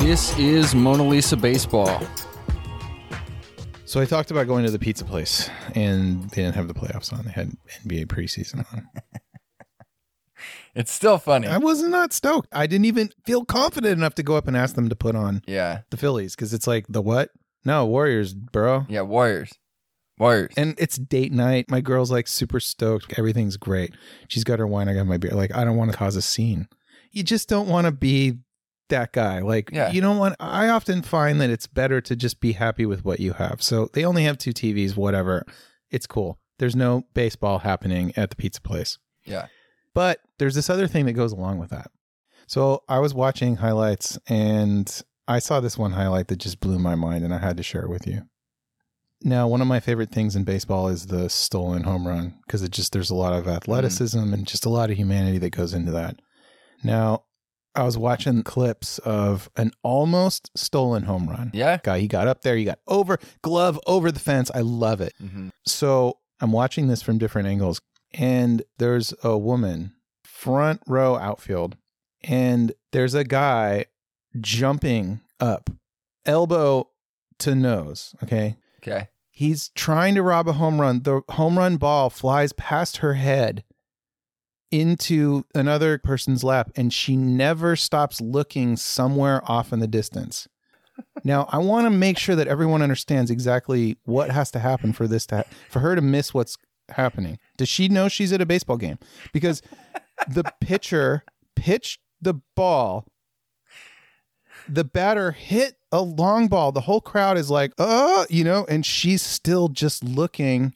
This is Mona Lisa Baseball. So I talked about going to the pizza place, and they didn't have the playoffs on. They had NBA preseason on. It's still funny. I was not stoked. I didn't even feel confident enough to go up and ask them to put on the Phillies, because it's like, the what? No, Warriors, bro. Yeah, Warriors. And it's date night. My girl's like super stoked. Everything's great. She's got her wine. I got my beer. Like, I don't want to cause a scene. You just don't want to be that guy. Like, you don't want. I often find that it's better to just be happy with what you have. So they only have two TVs, whatever. It's cool. There's no baseball happening at the pizza place. Yeah. But there's this other thing that goes along with that. So I was watching highlights, and I saw this one highlight that just blew my mind, and I had to share it with you. Now, one of my favorite things in baseball is the stolen home run, because it just, there's a lot of athleticism and just a lot of humanity that goes into that. Now, I was watching clips of an almost stolen home run. Yeah. Guy, he got up there, he got over, glove over the fence. I love it. Mm-hmm. So I'm watching this from different angles, and there's a woman, front row outfield, and there's a guy jumping up, elbow to nose. Okay. He's trying to rob a home run. The home run ball flies past her head into another person's lap, and she never stops looking somewhere off in the distance. Now, I want to make sure that everyone understands exactly what has to happen for this to for her to miss what's happening. Does she know she's at a baseball game? Because the pitcher pitched the ball. The batter hit a long ball. The whole crowd is like, oh, you know, and she's still just looking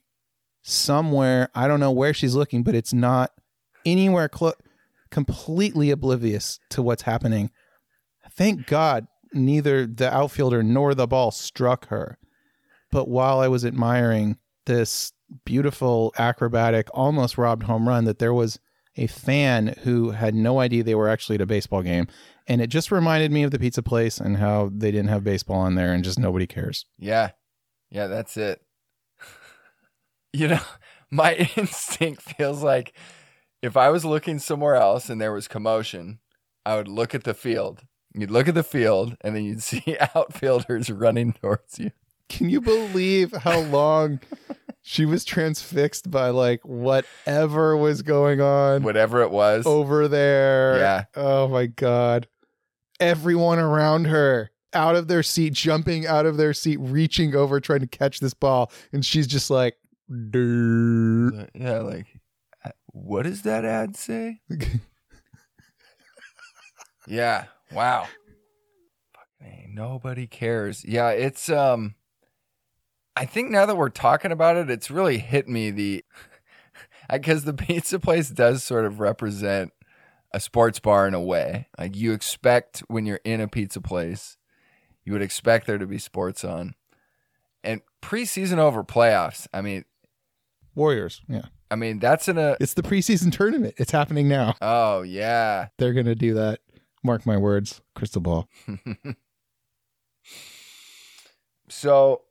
somewhere. I don't know where she's looking, but it's not anywhere close, completely oblivious to what's happening. Thank God neither the outfielder nor the ball struck her. But while I was admiring this beautiful, acrobatic, almost robbed home run, that there was a fan who had no idea they were actually at a baseball game. And it just reminded me of the pizza place and how they didn't have baseball on there and just nobody cares. Yeah, that's it. You know, my instinct feels like if I was looking somewhere else and there was commotion, I would look at the field. You'd look at the field, and then you'd see outfielders running towards you. Can you believe how long she was transfixed by like whatever was going on? Whatever it was. Over there. Yeah. Oh my God. Everyone around her out of their seat, jumping out of their seat, reaching over, trying to catch this ball. And she's just like, dude. Yeah, like, what does that ad say? Yeah. Wow. Fucking nobody cares. Yeah, it's I think now that we're talking about it, it's really hit me because the pizza place does sort of represent a sports bar in a way. Like, you expect when you're in a pizza place, you would expect there to be sports on. And preseason over playoffs, I mean, Warriors, yeah. I mean, it's the preseason tournament. It's happening now. Oh, yeah. They're going to do that. Mark my words, crystal ball. So,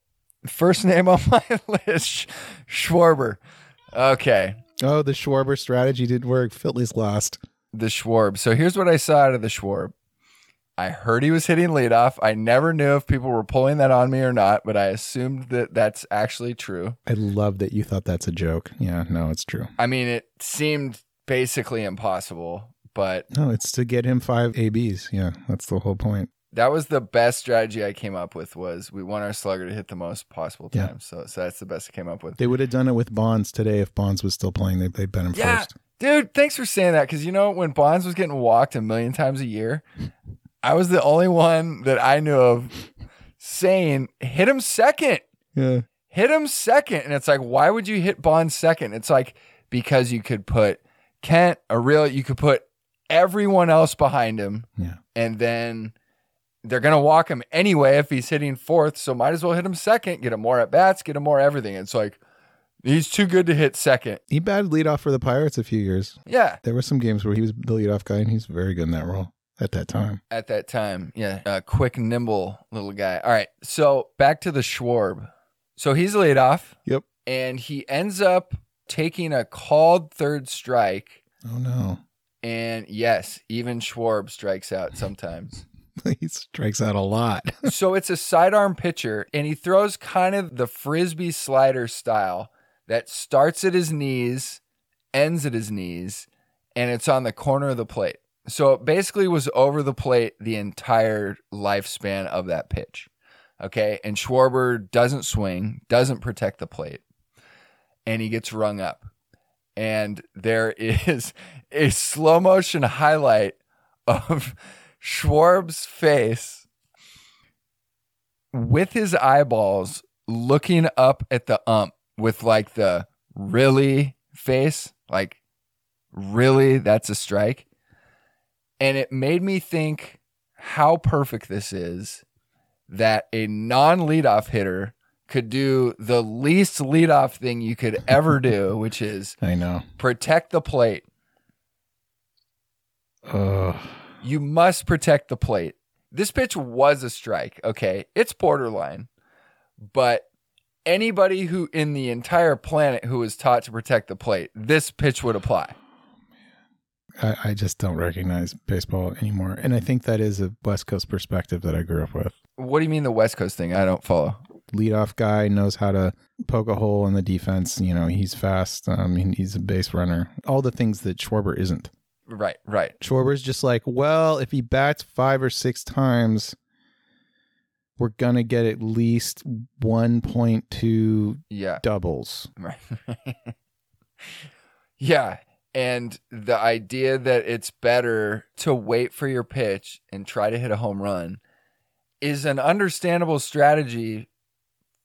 first name on my list, Schwarber. Okay. Oh, the Schwarber strategy didn't work. Phillies lost. The Schwarb. So here's what I saw out of the Schwarb. I heard he was hitting leadoff. I never knew if people were pulling that on me or not, but I assumed that that's actually true. I love that you thought that's a joke. Yeah, no, it's true. I mean, it seemed basically impossible, but... No, it's to get him 5 ABs. Yeah, that's the whole point. That was the best strategy I came up with, was we want our slugger to hit the most possible times. So that's the best I came up with. They would have done it with Bonds today if Bonds was still playing. They'd bet him first. Dude, thanks for saying that, because, you know, when Bonds was getting walked a million times a year, I was the only one that I knew of saying, hit him second. Yeah. Hit him second. And it's like, why would you hit Bonds second? It's like, because you could put Kent, you could put everyone else behind him. Yeah. And then... they're going to walk him anyway if he's hitting fourth, so might as well hit him second, get him more at-bats, get him more everything. It's like, he's too good to hit second. He batted leadoff for the Pirates a few years. Yeah. There were some games where he was the leadoff guy, and he's very good in that role at that time. Yeah. Quick, nimble little guy. All right, so back to the Schwarb. So he's leadoff. Yep. And he ends up taking a called third strike. Oh, no. And yes, even Schwarb strikes out sometimes. He strikes out a lot. So it's a sidearm pitcher, and he throws kind of the frisbee slider style that starts at his knees, ends at his knees, and it's on the corner of the plate. So it basically was over the plate the entire lifespan of that pitch. Okay, and Schwarber doesn't swing, doesn't protect the plate, and he gets rung up. And there is a slow motion highlight of Schwarb's face with his eyeballs looking up at the ump with like the really face, like really, that's a strike. And it made me think how perfect this is that a non-leadoff hitter could do the least leadoff thing you could ever do, which is protect the plate. You must protect the plate. This pitch was a strike, okay? It's borderline. But anybody who in the entire planet who was taught to protect the plate, this pitch would apply. I just don't recognize baseball anymore. And I think that is a West Coast perspective that I grew up with. What do you mean the West Coast thing? I don't follow. Leadoff guy knows how to poke a hole in the defense. You know, he's fast. He's a base runner. All the things that Schwarber isn't. Right, right. Schwarber's just like, well, if he bats 5 or 6 times, we're going to get at least 1.2 doubles. Right. Yeah. And the idea that it's better to wait for your pitch and try to hit a home run is an understandable strategy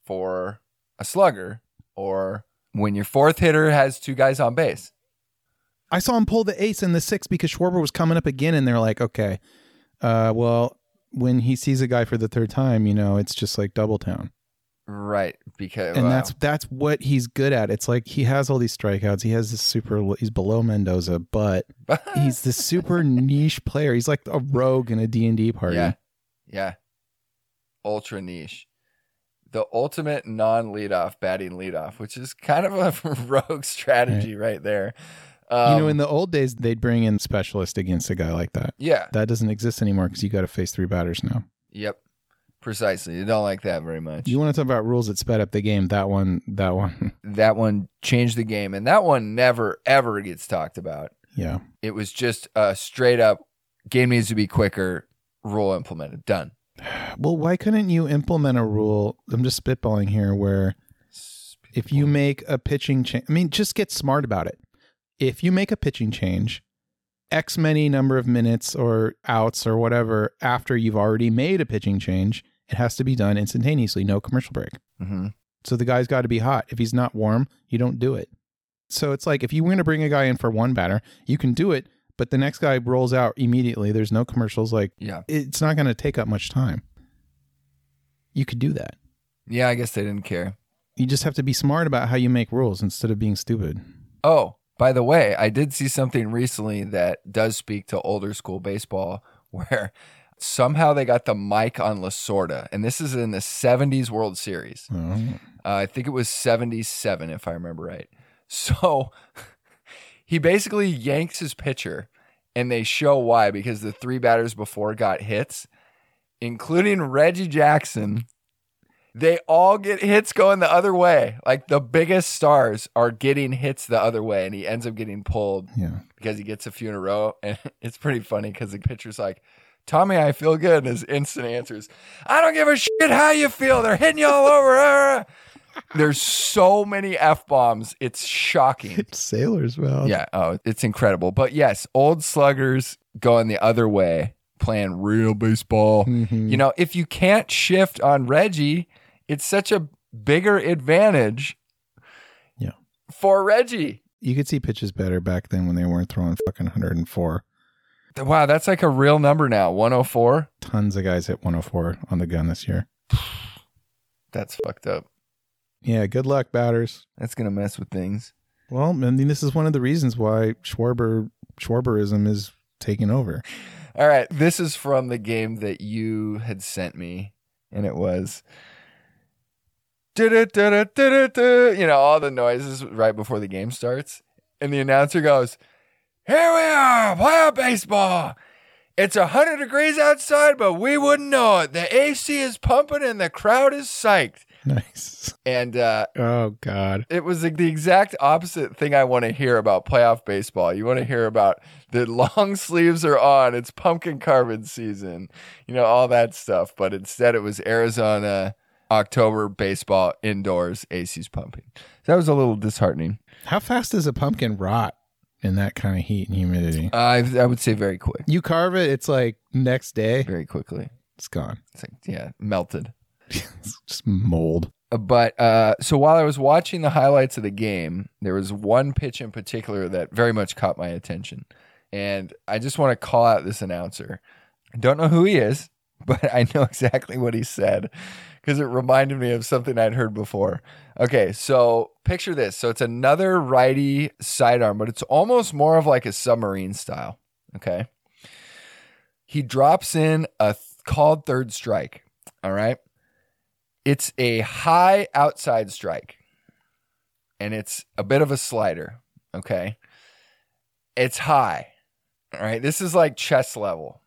for a slugger or when your fourth hitter has 2 guys on base. I saw him pull the ace in the 6th because Schwarber was coming up again, and they're like, okay, well, when he sees a guy for the 3rd time, you know, it's just like double down. Right, because that's what he's good at. It's like he has all these strikeouts. He has this he's below Mendoza, but he's this super niche player. He's like a rogue in a D&D party. Yeah. Ultra niche. The ultimate non-leadoff batting leadoff, which is kind of a rogue strategy right there. In the old days, they'd bring in specialists against a guy like that. Yeah. That doesn't exist anymore because you got to face 3 batters now. Yep. Precisely. You don't like that very much. You want to talk about rules that sped up the game. That one. That one changed the game. And that one never, ever gets talked about. Yeah. It was just a straight up game needs to be quicker, rule implemented. Done. Well, why couldn't you implement a rule? I'm just spitballing here where if you make a pitching change, just get smart about it. If you make a pitching change, X many number of minutes or outs or whatever after you've already made a pitching change, it has to be done instantaneously, no commercial break. Mm-hmm. So the guy's got to be hot. If he's not warm, you don't do it. So it's like if you were going to bring a guy in for 1 batter, you can do it, but the next guy rolls out immediately. There's no commercials. It's not going to take up much time. You could do that. Yeah, I guess they didn't care. You just have to be smart about how you make rules instead of being stupid. Oh, by the way, I did see something recently that does speak to older school baseball where somehow they got the mic on Lasorda. And this is in the 70s World Series. Mm-hmm. I think it was 77, if I remember right. So he basically yanks his pitcher, and they show why, because the 3 batters before got hits, including Reggie Jackson. They all get hits going the other way. Like the biggest stars are getting hits the other way, and he ends up getting pulled because he gets a few in a row. And it's pretty funny because the pitcher's like, Tommy, I feel good. And his instant answer is, I don't give a shit how you feel. They're hitting you all over. There's so many F-bombs. It's shocking. It's sailor's mouth. Yeah. Oh, it's incredible. But yes, old sluggers going the other way, playing real baseball. Mm-hmm. You know, if you can't shift on Reggie, it's such a bigger advantage for Reggie. You could see pitches better back then when they weren't throwing fucking 104. Wow, that's like a real number now, 104? Tons of guys hit 104 on the gun this year. That's fucked up. Yeah, good luck, batters. That's going to mess with things. Well, this is one of the reasons why Schwarberism is taking over. All right, this is from the game that you had sent me, and it was... all the noises right before the game starts. And the announcer goes, Here we are, playoff baseball. It's 100 degrees outside, but we wouldn't know it. The AC is pumping and the crowd is psyched. Nice. And oh God, it was like the exact opposite thing I want to hear about playoff baseball. You want to hear about the long sleeves are on. It's pumpkin carving season, you know, all that stuff. But instead, it was Arizona October baseball indoors. AC's pumping. That was a little disheartening. How fast does a pumpkin rot in that kind of heat and humidity? I would say very quick. You carve it, it's like next day. Very quickly, it's gone. It's like, yeah, melted. It's just mold. But so while I was watching the highlights of the game, there was one pitch in particular that very much caught my attention. And I just want to call out this announcer. I don't know who he is, but I know exactly what he said because it reminded me of something I'd heard before. Okay, so picture this. So it's another righty sidearm, but it's almost more of like a submarine style. Okay. He drops in a called third strike. All right. It's a high outside strike, and it's a bit of a slider, okay? It's high, all right? This is like chest level.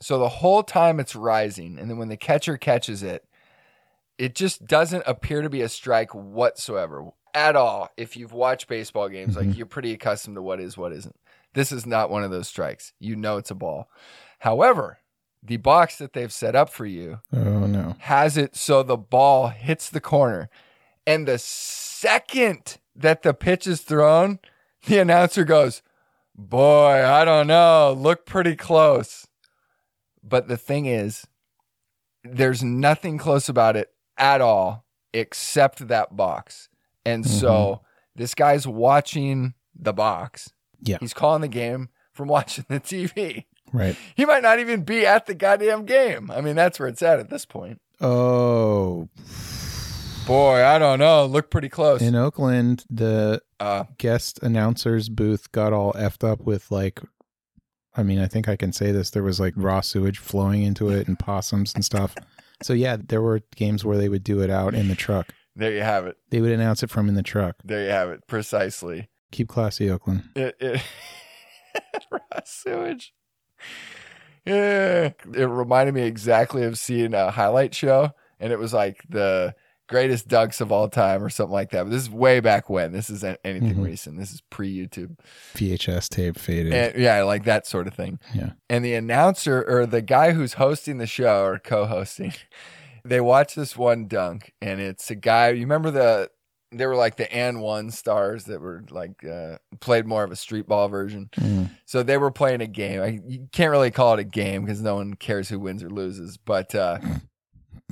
So the whole time it's rising, and then when the catcher catches it, it just doesn't appear to be a strike whatsoever at all. If you've watched baseball games, like you're pretty accustomed to what is, what isn't. This is not one of those strikes. You know it's a ball. However, the box that they've set up for you has it so the ball hits the corner. And the second that the pitch is thrown, the announcer goes, boy, I don't know. Look pretty close. But the thing is, there's nothing close about it at all except that box. And so this guy's watching the box. Yeah. He's calling the game from watching the TV. Right. He might not even be at the goddamn game. I mean, that's where it's at this point. Oh. Boy, I don't know. Look pretty close. In Oakland, the guest announcer's booth got all effed up with, like, I mean, I think I can say this. There was, like, raw sewage flowing into it and possums and stuff. So, yeah, there were games where they would do it out in the truck. There you have it. They would announce it from in the truck. There you have it. Precisely. Keep classy, Oakland. Raw sewage. Yeah, it reminded me exactly of seeing a highlight show, and it was like the greatest dunks of all time or something like that. But this is way back when. This isn't anything recent. This is pre-YouTube. VHS tape faded. And, yeah, like that sort of thing. Yeah. And the announcer or the guy who's hosting the show or co-hosting, they watch this one dunk, and it's a guy. You remember they were like the and one stars that were like played more of a street ball version. So they were playing a game. You can't really call it a game because no one cares who wins or loses. But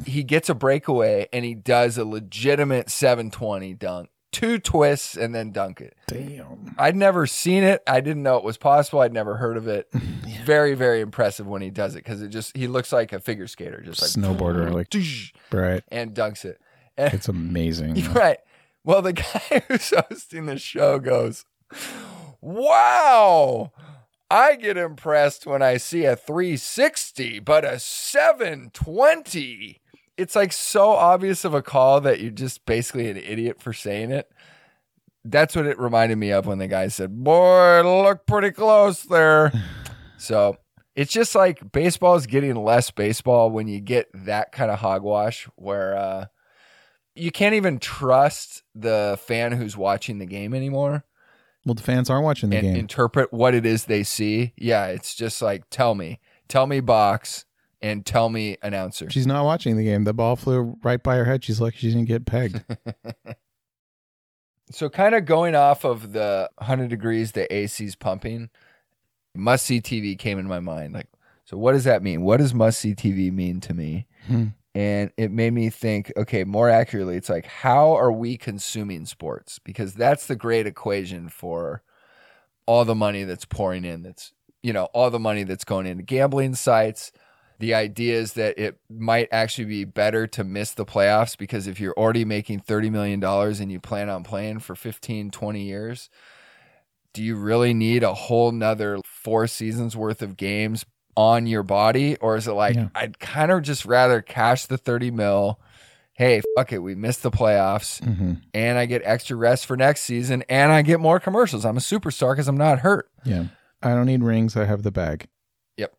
he gets a breakaway and he does a legitimate 720 dunk, two twists and then dunk it. Damn. I'd never seen it. I didn't know it was possible. I'd never heard of it. Yeah. Very, very impressive when he does it because he looks like a figure skater, just like snowboarder, like right, and dunks it. And, it's amazing. Right. Well, the guy who's hosting the show goes, wow, I get impressed when I see a 360, but a 720. It's like so obvious of a call that you're just basically an idiot for saying it. That's what it reminded me of when the guy said, boy, look pretty close there. So it's just like baseball is getting less baseball when you get that kind of hogwash where, you can't even trust the fan who's watching the game anymore. Well, the fans aren't watching the game. Interpret what it is they see. Yeah, it's just like, tell me box and tell me announcer. She's not watching the game. The ball flew right by her head. She's lucky she didn't get pegged. So kind of going off of the 100 degrees, the AC's pumping, must-see TV came in my mind. Like, so what does that mean? What does must-see TV mean to me? And it made me think, okay, more accurately, it's like, how are we consuming sports? Because that's the great equation for all the money that's pouring in. That's, you know, all the money that's going into gambling sites. The idea is that it might actually be better to miss the playoffs because if you're already making $30 million and you plan on playing for 15, 20 years, do you really need a whole nother 4 seasons worth of games on your body? Or is it like, I'd kind of just rather cash the $30 mil, hey, fuck it, we missed the playoffs, and I get extra rest for next season, and I get more commercials. I'm a superstar because I'm not hurt. Yeah. I don't need rings. I have the bag. Yep.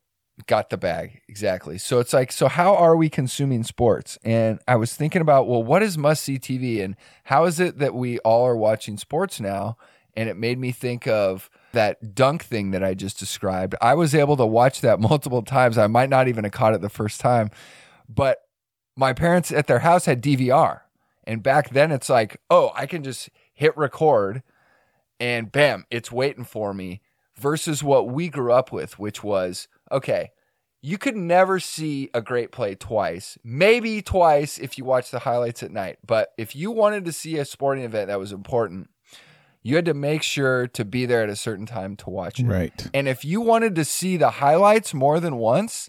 Got the bag. Exactly. So it's like, so how are we consuming sports? And I was thinking about, well, what is must-see TV, and how is it that we all are watching sports now? And it made me think of that dunk thing that I just described. I was able to watch that multiple times. I might not even have caught it the first time, but my parents at their house had DVR. And back then it's like, oh, I can just hit record and bam, it's waiting for me, versus what we grew up with, which was, okay, you could never see a great play twice, maybe twice if you watch the highlights at night. But if you wanted to see a sporting event that was important, you had to make sure to be there at a certain time to watch it. Right. And if you wanted to see the highlights more than once,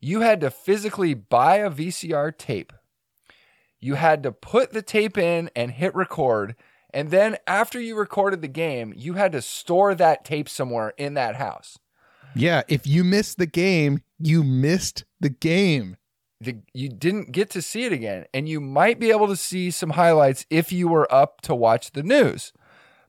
you had to physically buy a VCR tape. You had to put the tape in and hit record. And then after you recorded the game, you had to store that tape somewhere in that house. Yeah. If you missed the game, you missed the game. You didn't get to see it again. And you might be able to see some highlights if you were up to watch the news.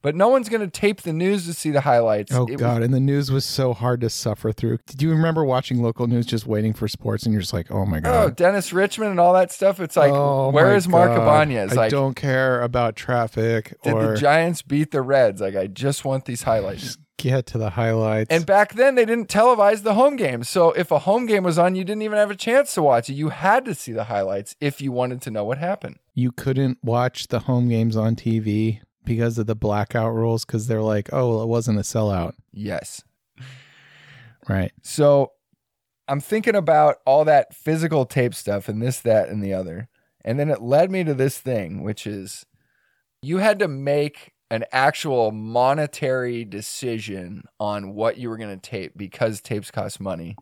But no one's going to tape the news to see the highlights. Oh, God. And the news was so hard to suffer through. Did you remember watching local news, just waiting for sports? And you're just like, oh, my God. Oh, Dennis Richmond and all that stuff. It's like, oh, where is Mark Ibanez? I don't care about traffic. Did the Giants beat the Reds? Like, I just want these highlights. Just get to the highlights. And back then, they didn't televise the home game. So if a home game was on, you didn't even have a chance to watch it. You had to see the highlights if you wanted to know what happened. You couldn't watch the home games on TV because of the blackout rules, because they're like, oh, well, it wasn't a sellout. Yes. Right. So I'm thinking about all that physical tape stuff and this, that, and the other. And then it led me to this thing, which is you had to make an actual monetary decision on what you were going to tape, because tapes cost money.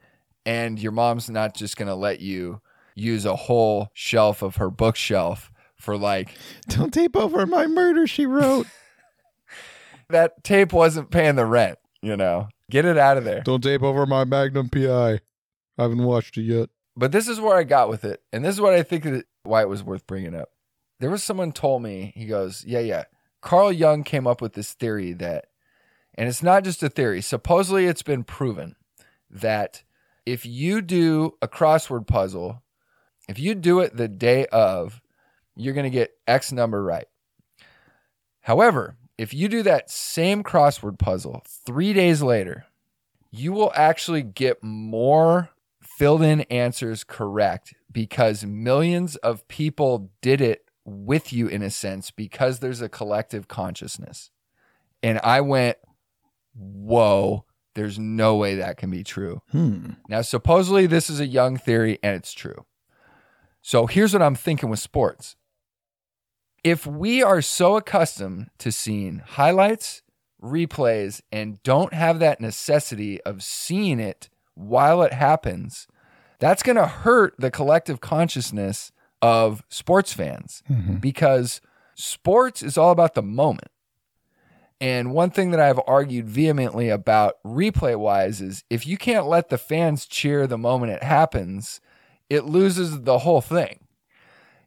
And your mom's not just going to let you use a whole shelf of her bookshelf for like, don't tape over my murder, she wrote. That tape wasn't paying the rent, you know. Get it out of there. Don't tape over my Magnum P.I. I haven't watched it yet. But this is where I got with it, and this is what I think why it was worth bringing up. There was someone told me, he goes, yeah, Carl Jung came up with this theory that, and it's not just a theory, supposedly it's been proven, that if you do a crossword puzzle, if you do it the day of, you're going to get X number right. However, if you do that same crossword puzzle 3 days later, you will actually get more filled-in answers correct, because millions of people did it with you, in a sense, because there's a collective consciousness. And I went, whoa, there's no way that can be true. Now, supposedly this is a Jung theory, and it's true. So here's what I'm thinking with sports. If we are so accustomed to seeing highlights, replays, and don't have that necessity of seeing it while it happens, that's going to hurt the collective consciousness of sports fans, because sports is all about the moment. And one thing that I've argued vehemently about replay-wise is if you can't let the fans cheer the moment it happens, it loses the whole thing.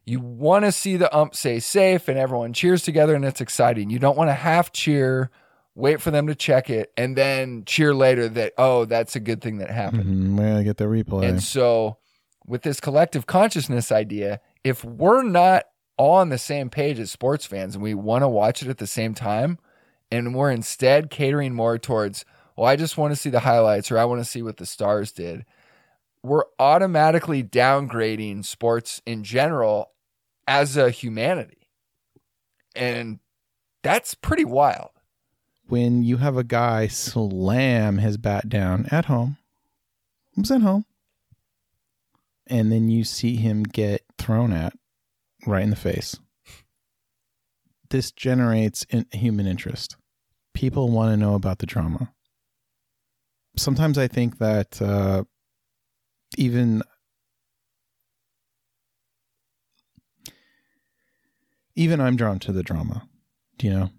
You want to see the ump say safe and everyone cheers together and it's exciting. You don't want to half cheer, wait for them to check it, and then cheer later that, oh, that's a good thing that happened. We're going to get the replay. And so with this collective consciousness idea, if we're not all on the same page as sports fans and we want to watch it at the same time, and we're instead catering more towards, well, I just want to see the highlights, or I want to see what the stars did, we're automatically downgrading sports in general as a humanity. And that's pretty wild. When you have a guy slam his bat down at home, it was at home, and then you see him get thrown at right in the face, this generates human interest. People want to know about the drama. Sometimes I think that Even I'm drawn to the drama, you know?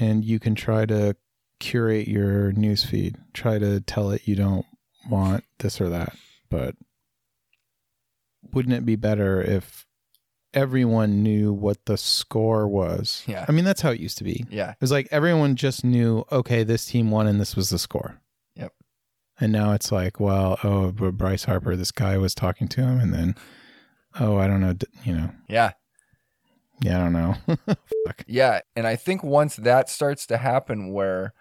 And you can try to curate your newsfeed, try to tell it you don't want this or that, but wouldn't it be better if everyone knew what the score was? Yeah. I mean, that's how it used to be. Yeah. It was like everyone just knew, okay, this team won and this was the score. Yep. And now it's like, well, oh, Bryce Harper, this guy was talking to him, and then, oh, I don't know, you know. Yeah. Yeah, I don't know. Fuck. Yeah, and I think once that starts to happen where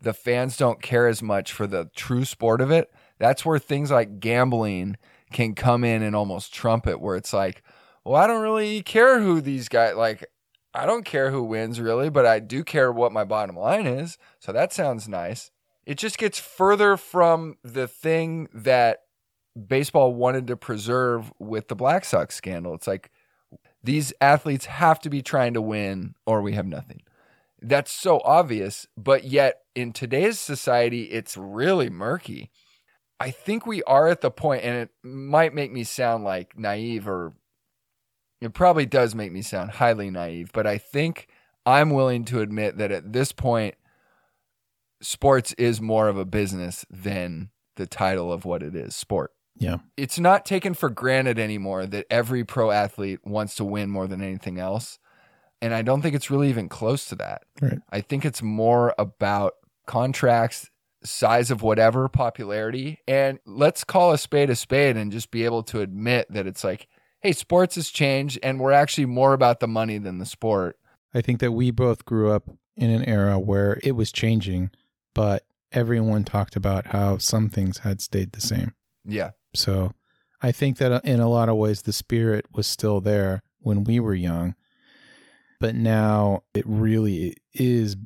the fans don't care as much for the true sport of it, that's where things like gambling can come in and almost trump it, where it's like, well, I don't really care who these guys, like, I don't care who wins really, but I do care what my bottom line is, so that sounds nice. It just gets further from the thing that baseball wanted to preserve with the Black Sox scandal. It's like, these athletes have to be trying to win or we have nothing. That's so obvious, but yet in today's society, it's really murky. I think we are at the point, and it might make me sound like naive, or it probably does make me sound highly naive, but I think I'm willing to admit that at this point, sports is more of a business than the title of what it is, sport. Yeah. It's not taken for granted anymore that every pro athlete wants to win more than anything else. And I don't think it's really even close to that. Right. I think it's more about contracts, size of whatever, popularity. And let's call a spade and just be able to admit that it's like, hey, sports has changed and we're actually more about the money than the sport. I think that we both grew up in an era where it was changing, but everyone talked about how some things had stayed the same. Yeah. So I think that in a lot of ways, the spirit was still there when we were young, but now it really is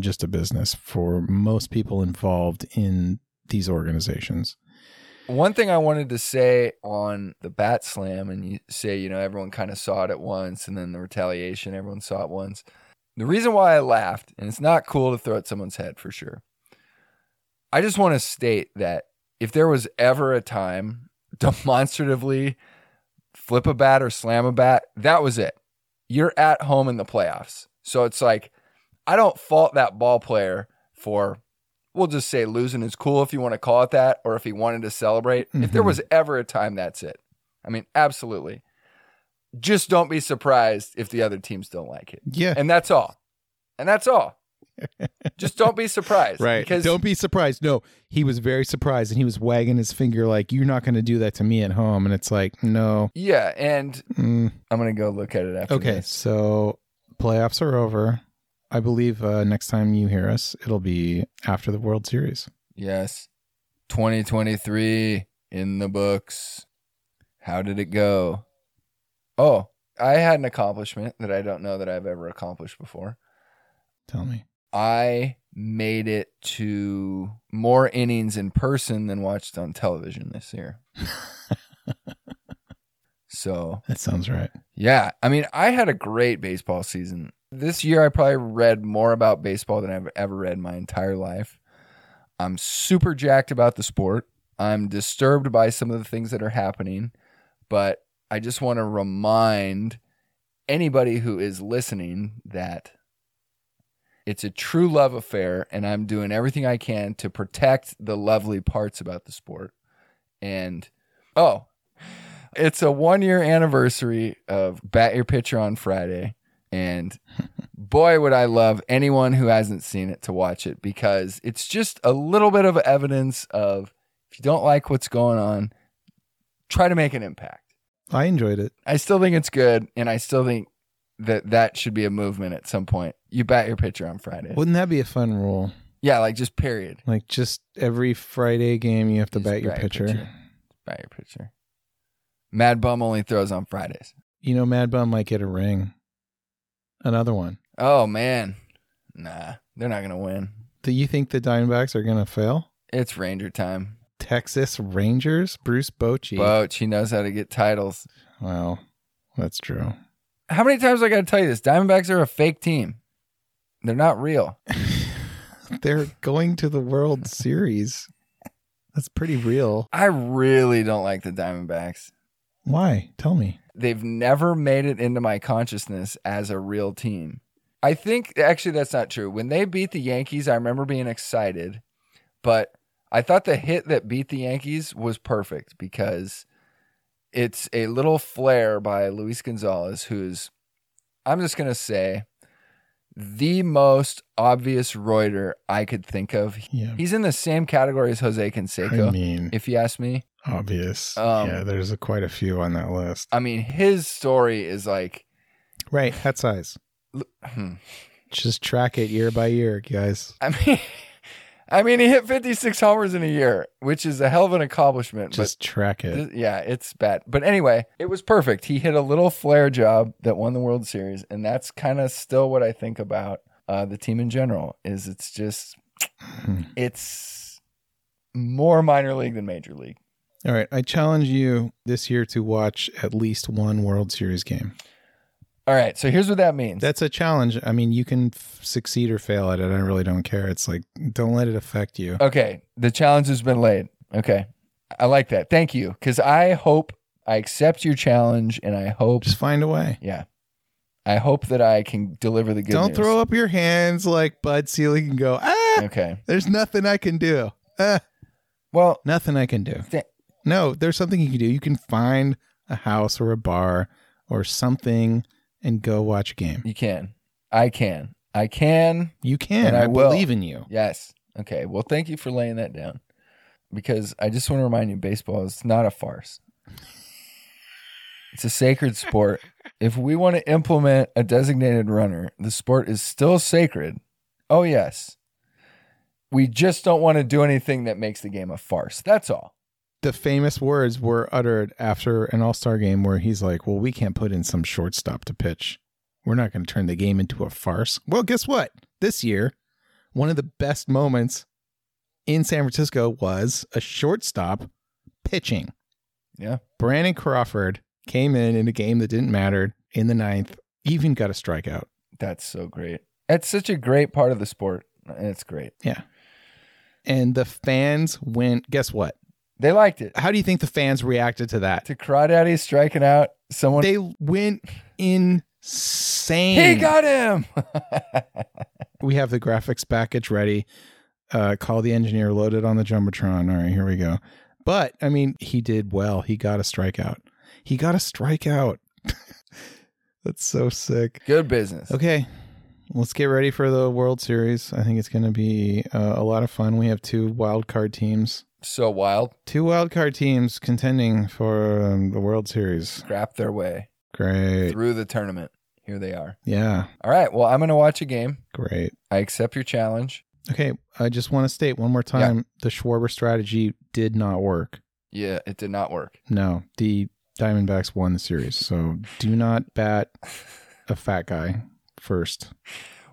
just a business for most people involved in these organizations. One thing I wanted to say on the Bat Slam, and you say, you know, everyone kind of saw it at once, and then the retaliation, everyone saw it once. The reason why I laughed, and it's not cool to throw at someone's head for sure, I just want to state that if there was ever a time demonstratively flip a bat or slam a bat, that was it. You're at home in the playoffs. So it's like, I don't fault that ball player for, we'll just say losing is cool if you want to call it that, or if he wanted to celebrate. Mm-hmm. If there was ever a time, that's it. I mean, absolutely. Just don't be surprised if the other teams don't like it. Yeah. And that's all. And that's all. Just don't be surprised. Right. Because don't be surprised. No, he was very surprised and he was wagging his finger like, you're not going to do that to me at home. And it's like, no. Yeah. And I'm going to go look at it after this. So playoffs are over. I believe next time you hear us, it'll be after the World Series. Yes. 2023 in the books. How did it go? Oh, I had an accomplishment that I don't know that I've ever accomplished before. Tell me. I made it to more innings in person than watched on television this year. So that sounds right. Yeah. I mean, I had a great baseball season. This year, I probably read more about baseball than I've ever read in my entire life. I'm super jacked about the sport. I'm disturbed by some of the things that are happening, but I just want to remind anybody who is listening that it's a true love affair, and I'm doing everything I can to protect the lovely parts about the sport. And, oh, it's a one-year anniversary of Bat Your Pitcher on Friday, and boy, would I love anyone who hasn't seen it to watch it, because it's just a little bit of evidence of, if you don't like what's going on, try to make an impact. I enjoyed it. I still think it's good, and I still think that should be a movement at some point. You bat your pitcher on Friday. Wouldn't that be a fun rule? Yeah, like just period. Like just every Friday game you have to bat your pitcher. Bat your pitcher. Mad Bum only throws on Fridays. You know, Mad Bum might get a ring. Another one. Oh, man. Nah, they're not going to win. Do you think the Diamondbacks are going to fail? It's Ranger time. Texas Rangers? Bruce Bochy. He knows how to get titles. Wow, that's true. How many times do I got to tell you this? Diamondbacks are a fake team. They're not real. They're going to the World Series. That's pretty real. I really don't like the Diamondbacks. Why? Tell me. They've never made it into my consciousness as a real team. I think, actually, that's not true. When they beat the Yankees, I remember being excited, but I thought the hit that beat the Yankees was perfect because It's a little flare by Luis Gonzalez, who's, I'm just going to say, the most obvious roider I could think of. Yeah. He's in the same category as Jose Canseco, I mean, if you ask me. Obvious. Yeah, there's quite a few on that list. I mean, his story is like... Right, hat size. Just track it year by year, guys. I mean, he hit 56 homers in a year, which is a hell of an accomplishment. Just track it. Yeah, it's bad. But anyway, it was perfect. He hit a little flare job that won the World Series, and that's kind of still what I think about the team in general, is it's just, it's more minor league than major league. All right, I challenge you this year to watch at least one World Series game. All right, so here's what that means. That's a challenge. I mean, you can succeed or fail at it. I really don't care. It's like, don't let it affect you. Okay, the challenge has been laid. Okay, I like that. Thank you, because I hope I accept your challenge, and I hope... Just find a way. Yeah. I hope that I can deliver the good news. Don't throw up your hands like Bud Selig and go, okay, there's nothing I can do. Well, nothing I can do. No, there's something you can do. You can find a house or a bar or something... and go watch a game. You can. I can. I can. You can. And I believe in you. Yes. Okay. Well, thank you for laying that down. Because I just want to remind you, baseball is not a farce. It's a sacred sport. If we want to implement a designated runner, the sport is still sacred. Oh, yes. We just don't want to do anything that makes the game a farce. That's all. The famous words were uttered after an all-star game where he's like, well, we can't put in some shortstop to pitch. We're not going to turn the game into a farce. Well, guess what? This year, one of the best moments in San Francisco was a shortstop pitching. Yeah. Brandon Crawford came in a game that didn't matter in the ninth, even got a strikeout. That's so great. That's such a great part of the sport. It's great. Yeah. And the fans went, guess what? They liked it. How do you think the fans reacted to that? To Crawdaddy striking out someone? They went insane. He got him. We have the graphics package ready. Call the engineer, load it on the Jumbotron. All right, here we go. But, I mean, he did well. He got a strikeout. He got a strikeout. That's so sick. Good business. Okay, let's get ready for the World Series. I think it's going to be a lot of fun. We have two wild card teams. So wild. Two wild card teams contending for the World Series. Scrap their way. Great. Through the tournament. Here they are. Yeah. All right. Well, I'm going to watch a game. Great. I accept your challenge. Okay. I just want to state one more time, the Schwarber strategy did not work. Yeah, it did not work. No. The Diamondbacks won the series. So do not bat a fat guy first.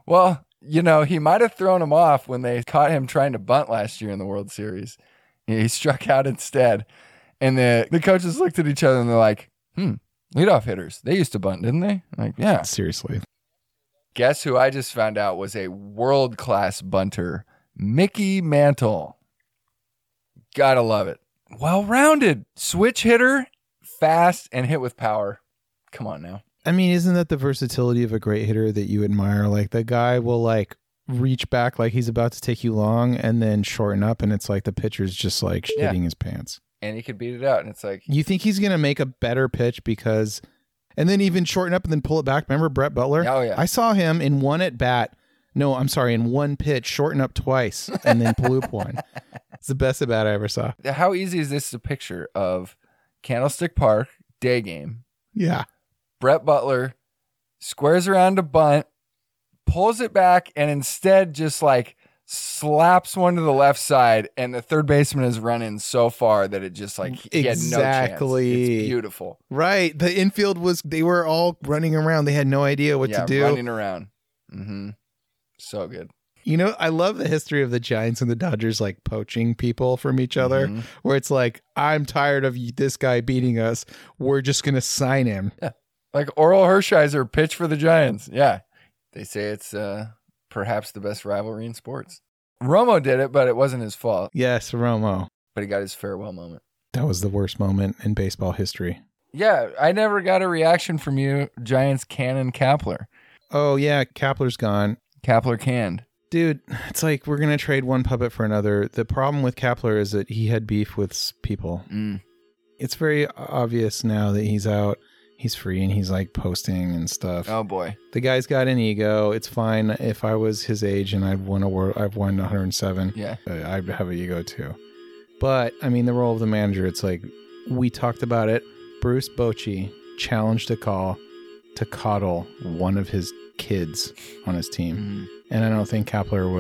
Well, you know, he might have thrown him off when they caught him trying to bunt last year in the World Series. He struck out instead. And the coaches looked at each other and they're like, leadoff hitters. They used to bunt, didn't they? Like, yeah. Seriously. Guess who I just found out was a world-class bunter? Mickey Mantle. Gotta love it. Well-rounded. Switch hitter, fast, and hit with power. Come on now. I mean, isn't that the versatility of a great hitter that you admire? Like, the guy will, like, reach back like he's about to take you long and then shorten up, and it's like the pitcher's just like shitting his pants. And he could beat it out, and it's like... You think he's going to make a better pitch because... And then even shorten up and then pull it back. Remember Brett Butler? Oh, yeah. I saw him in one at-bat. No, I'm sorry, in one pitch, shorten up twice and then bloop one. It's the best at-bat I ever saw. How easy is this to picture of Candlestick Park, day game? Yeah. Brett Butler squares around to bunt, pulls it back, and instead just like slaps one to the left side, and the third baseman is running so far that it just like he had no chance. It's beautiful. Right. The infield was, they were all running around. They had no idea what to do. Running around. Mm-hmm. So good. You know, I love the history of the Giants and the Dodgers like poaching people from each other, where it's like, I'm tired of this guy beating us. We're just going to sign him. Yeah. Like Oral Hershiser pitched for the Giants. Yeah. They say it's perhaps the best rivalry in sports. Romo did it, but it wasn't his fault. Yes, Romo. But he got his farewell moment. That was the worst moment in baseball history. Yeah, I never got a reaction from you, Giants canon Kapler. Oh, yeah, Kapler's gone. Kapler canned. Dude, it's like we're going to trade one puppet for another. The problem with Kapler is that he had beef with people. it's very obvious now that he's out. He's free and he's like posting and stuff. Oh boy. The guy's got an ego. It's fine. If I was his age and I'd won a world, I've won 107. Yeah. I'd have an ego too. But I mean, the role of the manager, it's like, we talked about it. Bruce Bochy challenged a call to coddle one of his kids on his team. Mm-hmm. And I don't think Kapler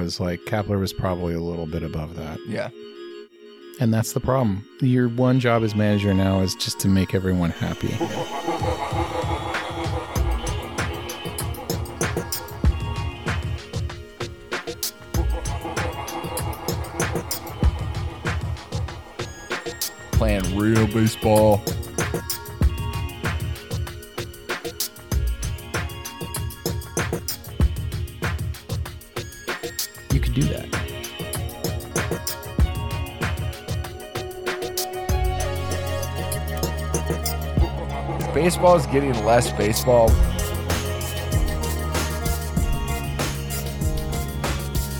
was probably a little bit above that. Yeah. And that's the problem. Your one job as manager now is just to make everyone happy. Playing real baseball. You could do that. Baseball is getting less baseball.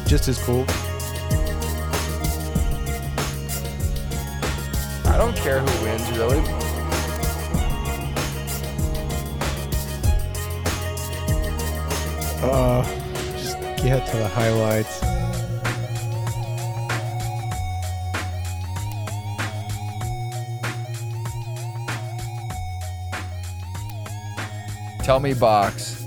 Just as cool. I don't care who wins, really. Just get to the highlights. Tell me, box.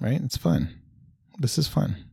Right? It's fun. This is fun.